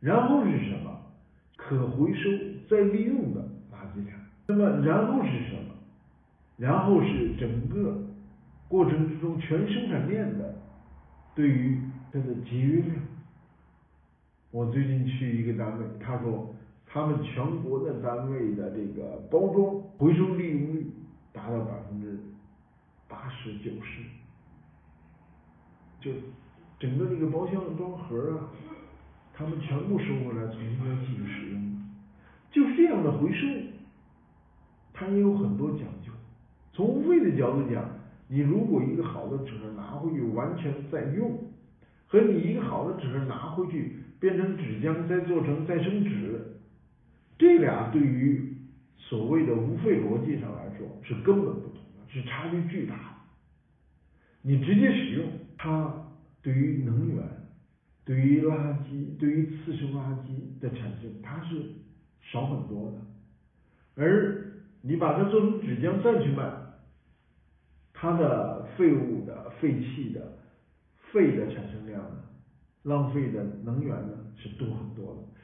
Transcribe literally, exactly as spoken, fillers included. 然后是什么？可回收再利用的垃圾产。那么然后是什么？然后是整个过程之中全生产链的对于它的节约量。我最近去一个单位，他说他们全国的单位的这个包装回收利用率达到百分之八十九十，就整个这个包装装盒啊，他们全部收回来重新再继续使用，就是这样的回收，它也有很多讲究。从无废的角度讲，你如果一个好的纸盒拿回去完全再用，和你一个好的纸盒拿回去变成纸浆再做成再生纸，这俩对于所谓的无废逻辑上来说是根本不同的，是差距巨大的。你直接使用它，对于能源、对于垃圾、对于次生垃圾的产生，它是少很多的。而你把它做成纸浆再去卖，它的废物的、废气的、废的产生量呢，浪费的能源呢是多很多的。